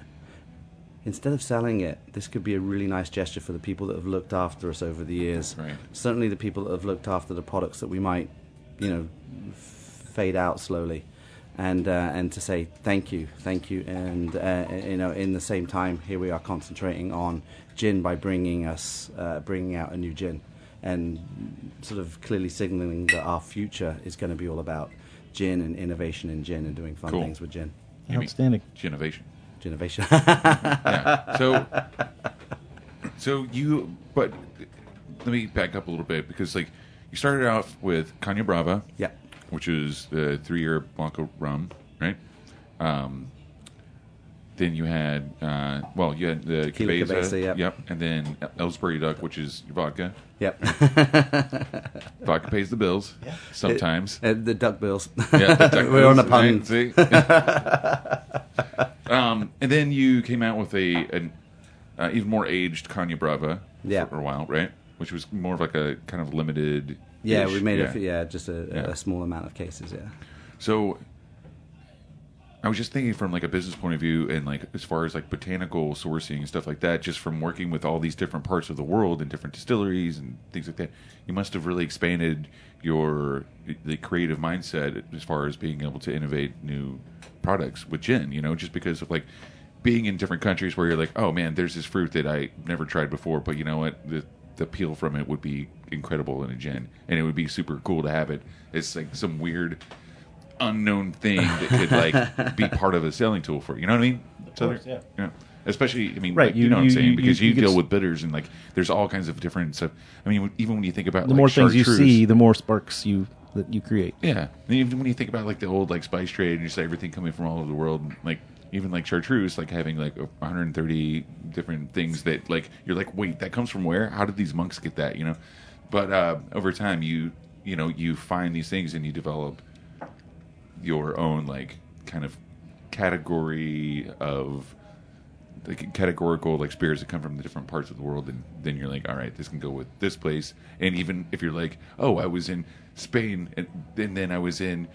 instead of selling it, this could be a really nice gesture for the people that have looked after us over the years. Right. Certainly the people that have looked after the products that we might, you know, fade out slowly. And to say thank you, and you know, in the same time, here we are concentrating on gin by bringing out a new gin. And sort of clearly signaling that our future is going to be all about gin and innovation in gin and doing fun things with gin. Outstanding. Ginnovation. to innovation. Yeah. So you, but let me back up a little bit, because like you started out with Caña Brava, yeah, which is the 3-year Blanco rum, right? Then you had, you had the Cabeza, yep. Yep, and then Ellsbury Duck, which is your vodka. Yep. Vodka pays the bills sometimes. The duck bills. Yeah, the duck bills. We're on a pun. Right? And then you came out with an even more aged Caña Brava for a while, right? Which was more of like a kind of limited. Yeah, we made it. Yeah, just a small amount of cases. Yeah. So. I was just thinking from like a business point of view, and like as far as like botanical sourcing and stuff like that, just from working with all these different parts of the world and different distilleries and things like that, you must have really expanded the creative mindset as far as being able to innovate new products with gin, you know, just because of like being in different countries where you're like, oh man, there's this fruit that I never tried before, but you know what, the appeal from it would be incredible in a gin, and it would be super cool to have it. It's like some weird unknown thing that could like be part of a selling tool for it. You know what I mean? Of course, yeah. Especially, I mean, right, like, you know what I'm saying? Because you deal with bitters and like there's all kinds of different stuff. I mean, even when you think about the like, more things chartreuse, you see, the more sparks that you create. Yeah, and even when you think about like the old like spice trade and you see everything coming from all over the world, and, like even like chartreuse, like having like 130 different things that like you're like, wait, that comes from where? How did these monks get that? You know, but over time you know you find these things and you develop your own like kind of category of like categorical like spirits that come from the different parts of the world, and then you're like, all right, this can go with this place. And even if you're like, oh, I was in Spain and then I was in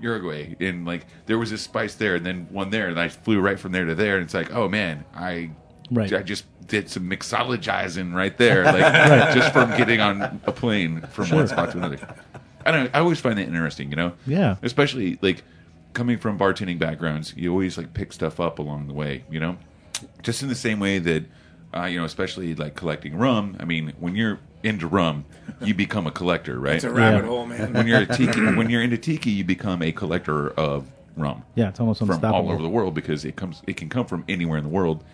Uruguay, and like there was this spice there and then one there, and I flew right from there to there, and it's like, oh man, I just did some mixologizing right there, like right. Just from getting on a plane from one spot to another. I don't know, I always find that interesting, you know? Yeah. Especially, like, coming from bartending backgrounds, you always, like, pick stuff up along the way, you know? Just in the same way that, you know, especially, like, collecting rum. I mean, when you're into rum, you become a collector, right? It's a rabbit hole, man. When you're into tiki, you become a collector of rum. Yeah, it's almost unstoppable. From all over the world, because it can come from anywhere in the world.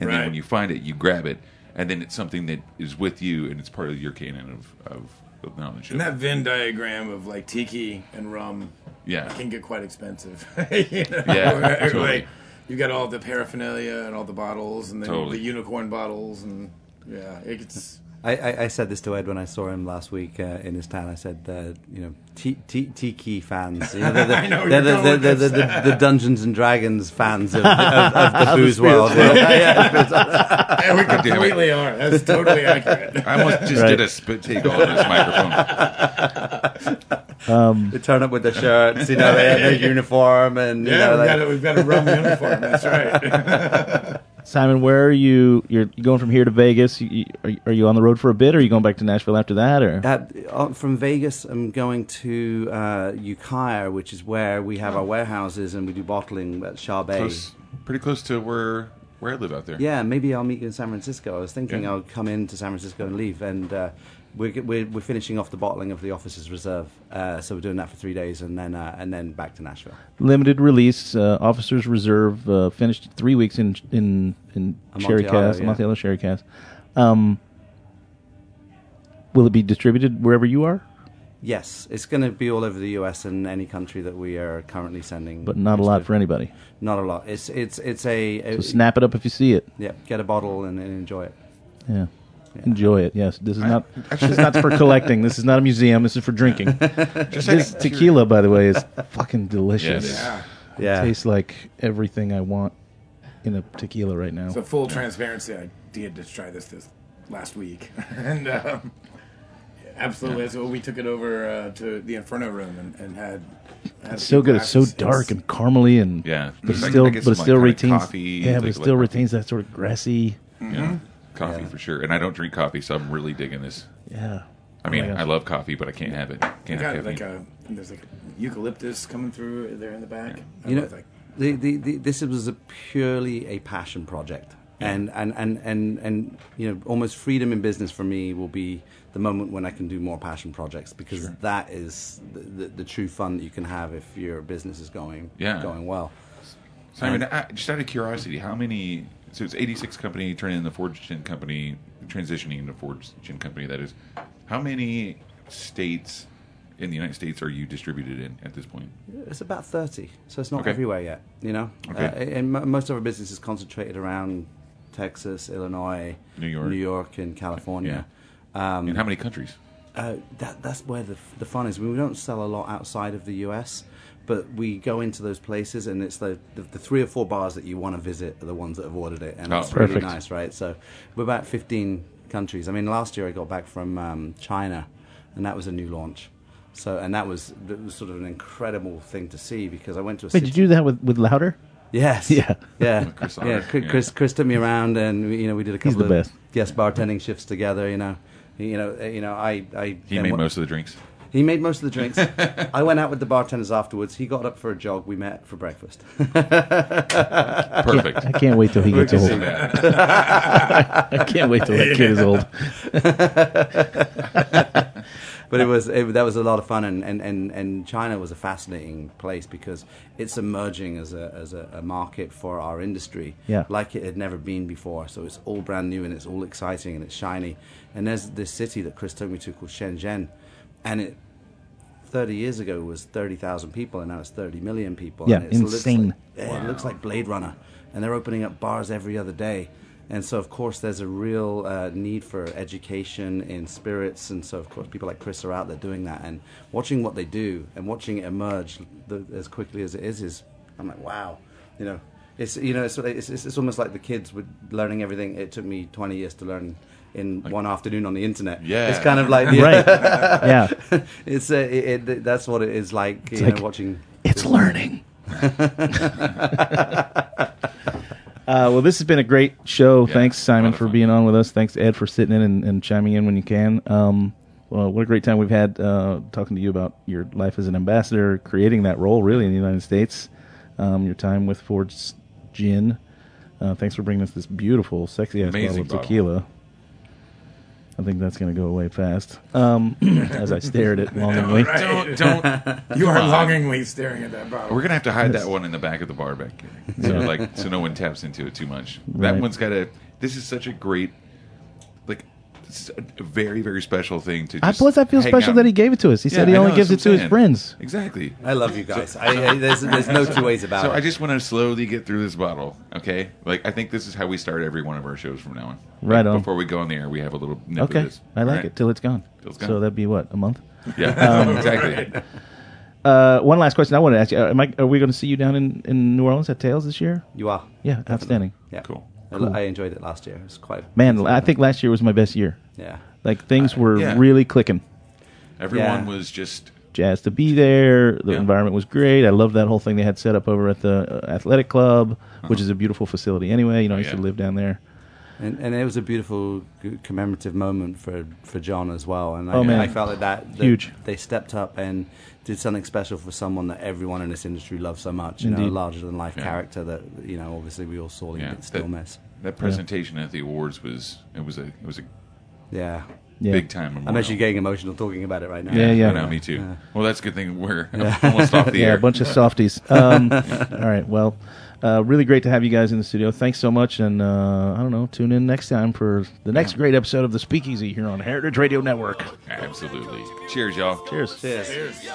And then when you find it, you grab it. And then it's something that is with you, and it's part of your canon of knowledge. And that Venn diagram of like tiki and rum can get quite expensive. You know? Yeah, totally. Like, you've got all the paraphernalia and all the bottles, and then the unicorn bottles, and it gets. I said this to Ed when I saw him last week in his town. I said, you know, tiki fans. You know, they're the Dungeons and Dragons fans of the booze world. Yeah, we completely are. That's totally accurate. I almost just did a spit take on this microphone. They turn up with their shirts, you know, they have their uniform. And, you know, we've got a rum uniform. That's right. Simon, where are you? You're going from here to Vegas. Are you on the road for a bit, or are you going back to Nashville after that? Or from Vegas, I'm going to Ukiah, which is where we have our warehouses, and we do bottling at Shar Bay. Pretty close to where I live out there. Yeah, maybe I'll meet you in San Francisco. I was thinking I'll come into San Francisco and leave, and we're finishing off the bottling of the Officers Reserve, so we're doing that for 3 days, and then back to Nashville. Limited release, Officers Reserve, finished 3 weeks in Sherrycast, Monticello Sherrycast. Will it be distributed wherever you are? Yes, it's going to be all over the U.S. and any country that we are currently sending. But not a lot for anybody. Not a lot. It's so snap it up if you see it. Yeah, get a bottle and enjoy it. Yeah. Enjoy it, yes. This is not. Actually, this is not for collecting. This is not a museum. This is for drinking. This tequila, by the way, is fucking delicious. Yeah. It tastes like everything I want in a tequila right now. So full transparency, I did just try this last week, and absolutely. So we took it over to the Inferno Room and had it's so good. It's so dark and caramely, and but it still retains that sort of grassy. Mm-hmm. Yeah. Coffee for sure, and I don't drink coffee, so I'm really digging this. Yeah, I mean, I love coffee, but I can't have it. Can't have like there's like eucalyptus coming through there in the back. Yeah. You know, this was purely a passion project, and you know, almost freedom in business for me will be the moment when I can do more passion projects, because that is the true fun that you can have if your business is going well. Simon, just out of curiosity, how many... So it's 86 company turning into Ford's Gin Company, transitioning into Ford's Gin Company, that is. How many states in the United States are you distributed in at this point? It's about 30, so it's not everywhere yet, you know? Okay. And most of our business is concentrated around Texas, Illinois, New York and California. Yeah. In how many countries? That's where the fun is. We don't sell a lot outside of the U.S., but we go into those places, and it's the 3 or 4 bars that you want to visit are the ones that have ordered it, and it's really nice, right? So we're about 15 countries. I mean, last year I got back from China, and that was a new launch. So, and that was sort of an incredible thing to see, because I went to a city. Did you do that with Louder? Yes. Yeah. Yeah. Chris took me around, and we did a couple of guest bartending shifts together, He made most of the drinks. He made most of the drinks. I went out with the bartenders afterwards. He got up for a jog. We met for breakfast. Perfect. I can't wait till he gets old. I can't wait till that kid is old. But that was a lot of fun, and China was a fascinating place because it's emerging as a market for our industry, like it had never been before. So it's all brand new and it's all exciting and it's shiny. And there's this city that Chris took me to called Shenzhen. And it 30 years ago was 30,000 people, and now it's 30 million people. Yeah, and it's insane. It looks like Blade Runner, and they're opening up bars every other day. And so, of course, there's a real need for education in spirits, and so, of course, people like Chris are out there doing that. And watching what they do and watching it emerge as quickly as it is, I'm like, wow, It's almost like the kids with learning everything. It took me 20 years to learn in one afternoon on the internet. Yeah, it's kind of like right. Yeah, it's that's what it is like. It's watching. It's learning. Well, this has been a great show. Yeah, thanks, Simon, for being on with us. Thanks, Ed, for sitting in and chiming in when you can. Well, what a great time we've had talking to you about your life as an ambassador, creating that role really in the United States. Your time with Ford's Gin. Thanks for bringing us this beautiful, sexy-ass bottle of tequila. I think that's going to go away fast. As I stared at longingly. No, right. Don't. You are longingly staring at that bottle. We're going to have to hide that one in the back of the bar back here. So, so no one taps into it too much. That one's got a... This is such a great... It's a very, very special thing to just I feel special that he gave it to us. He said he only gives it to his friends. Exactly. I love you guys. There's no two ways about it. So I just want to slowly get through this bottle, okay? I think this is how we start every one of our shows from now on. Right on. Before we go on the air, we have a little nip of this. I like it till it's gone. So that'd be, a month? Yeah, exactly. One last question I want to ask you. Are we going to see you down in New Orleans at Tales this year? You are. Yeah, outstanding. Yeah. Cool. I enjoyed it last year. It was quite... Man, I think last year was my best year. Yeah. Things were really clicking. Everyone was just... Jazzed to be there. The environment was great. I loved that whole thing they had set up over at the Athletic Club, which is a beautiful facility anyway. I used to live down there. And it was a beautiful commemorative moment for John as well. And I felt like that huge. They stepped up and did something special for someone that everyone in this industry loves so much. A larger-than-life character that obviously we all sorely still miss. That presentation at the awards was a big time memorial. I'm actually getting emotional talking about it right now. Yeah. I know, me too. Well, that's a good thing we're almost off the air. Yeah, a bunch of softies. All right, well. Really great to have you guys in the studio. Thanks so much, and tune in next time for the next great episode of The Speakeasy here on Heritage Radio Network. Absolutely. Cheers, y'all. Cheers. Cheers. Cheers.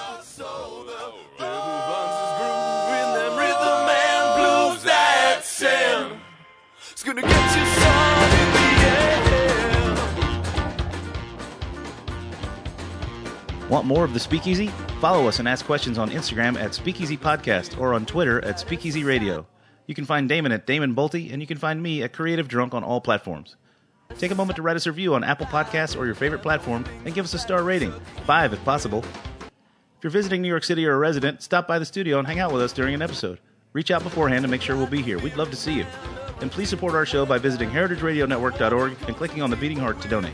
Want more of The Speakeasy? Follow us and ask questions on Instagram at Speakeasy Podcast or on Twitter at Speakeasy Radio. You can find Damon at Damon Bolte, and you can find me at Creative Drunk on all platforms. Take a moment to write us a review on Apple Podcasts or your favorite platform and give us a star rating, 5 if possible. If you're visiting New York City or a resident, stop by the studio and hang out with us during an episode. Reach out beforehand to make sure we'll be here. We'd love to see you. And please support our show by visiting heritageradionetwork.org and clicking on the beating heart to donate.